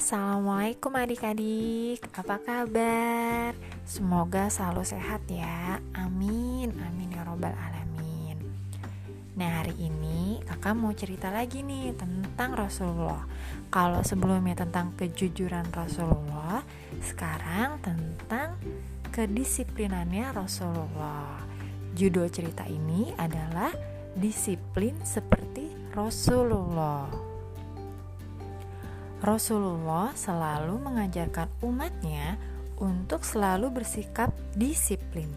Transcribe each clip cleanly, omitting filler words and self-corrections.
Assalamualaikum adik-adik, apa kabar? Semoga selalu sehat ya, amin, amin ya robbal alamin. Nah hari ini kakak mau cerita lagi nih tentang Rasulullah. Kalau sebelumnya tentang kejujuran Rasulullah, sekarang tentang kedisiplinannya Rasulullah. Judul cerita ini adalah Disiplin Seperti Rasulullah. Rasulullah selalu mengajarkan umatnya untuk selalu bersikap disiplin.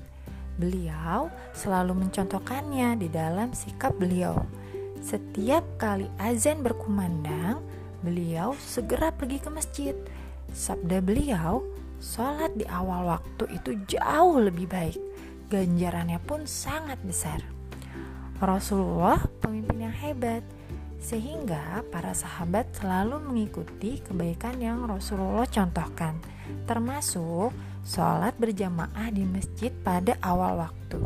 Beliau selalu mencontohkannya di dalam sikap beliau. Setiap kali azan berkumandang, beliau segera pergi ke masjid. Sabda beliau, "Salat di awal waktu itu jauh lebih baik. Ganjarannya pun sangat besar." Rasulullah pemimpin yang hebat, sehingga para sahabat selalu mengikuti kebaikan yang Rasulullah contohkan, termasuk sholat berjamaah di masjid pada awal waktu.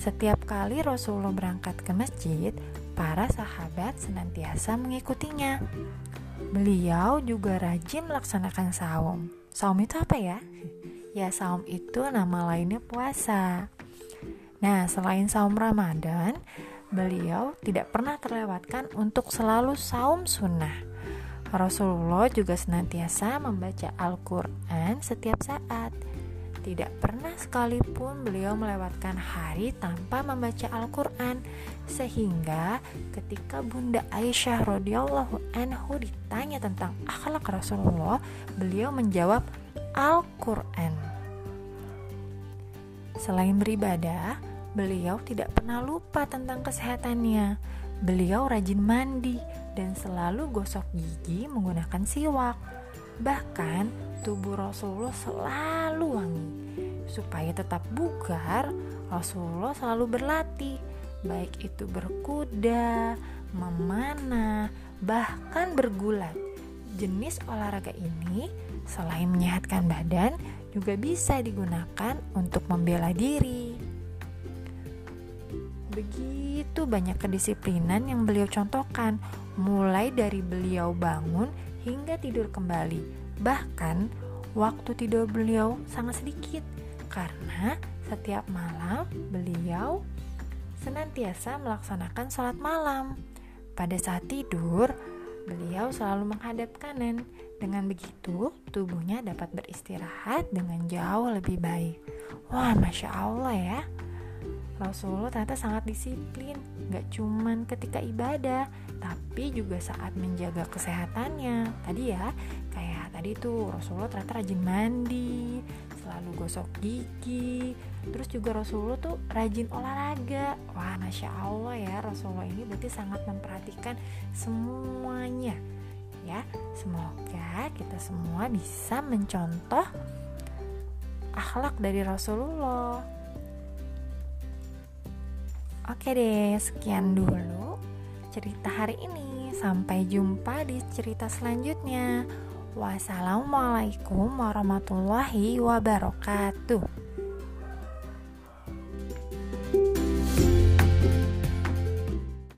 Setiap kali Rasulullah berangkat ke masjid, para sahabat senantiasa mengikutinya. Beliau juga rajin melaksanakan saum. Saum itu apa ya? Ya, saum itu nama lainnya puasa. Nah, selain saum Ramadan, beliau tidak pernah terlewatkan untuk selalu saum sunnah. Rasulullah juga senantiasa membaca Al-Quran setiap saat. Tidak pernah sekalipun beliau melewatkan hari tanpa membaca Al-Quran. Sehingga ketika Bunda Aisyah radhiyallahu anhu ditanya tentang akhlak Rasulullah, beliau menjawab Al-Quran. Selain beribadah, beliau tidak pernah lupa tentang kesehatannya. Beliau rajin mandi dan selalu gosok gigi menggunakan siwak. Bahkan tubuh Rasulullah selalu wangi. Supaya tetap bugar, Rasulullah selalu berlatih, baik itu berkuda, memanah, bahkan bergulat. Jenis olahraga ini selain menyehatkan badan, juga bisa digunakan untuk membela diri. Begitu banyak kedisiplinan yang beliau contohkan, mulai dari beliau bangun hingga tidur kembali. Bahkan waktu tidur beliau sangat sedikit, karena setiap malam beliau senantiasa melaksanakan sholat malam. Pada saat tidur, beliau selalu menghadap kanan. Dengan begitu, tubuhnya dapat beristirahat dengan jauh lebih baik. Wah, Masya Allah ya, Rasulullah ternyata sangat disiplin, gak cuman ketika ibadah, tapi juga saat menjaga kesehatannya. Tadi ya, kayak tadi tuh Rasulullah ternyata rajin mandi, selalu gosok gigi, terus juga Rasulullah tuh rajin olahraga. Wah, Masya Allah ya, Rasulullah ini berarti sangat memperhatikan semuanya ya. Semoga kita semua bisa mencontoh akhlak dari Rasulullah. Oke deh, sekian dulu cerita hari ini. Sampai jumpa di cerita selanjutnya. Wassalamualaikum warahmatullahi wabarakatuh.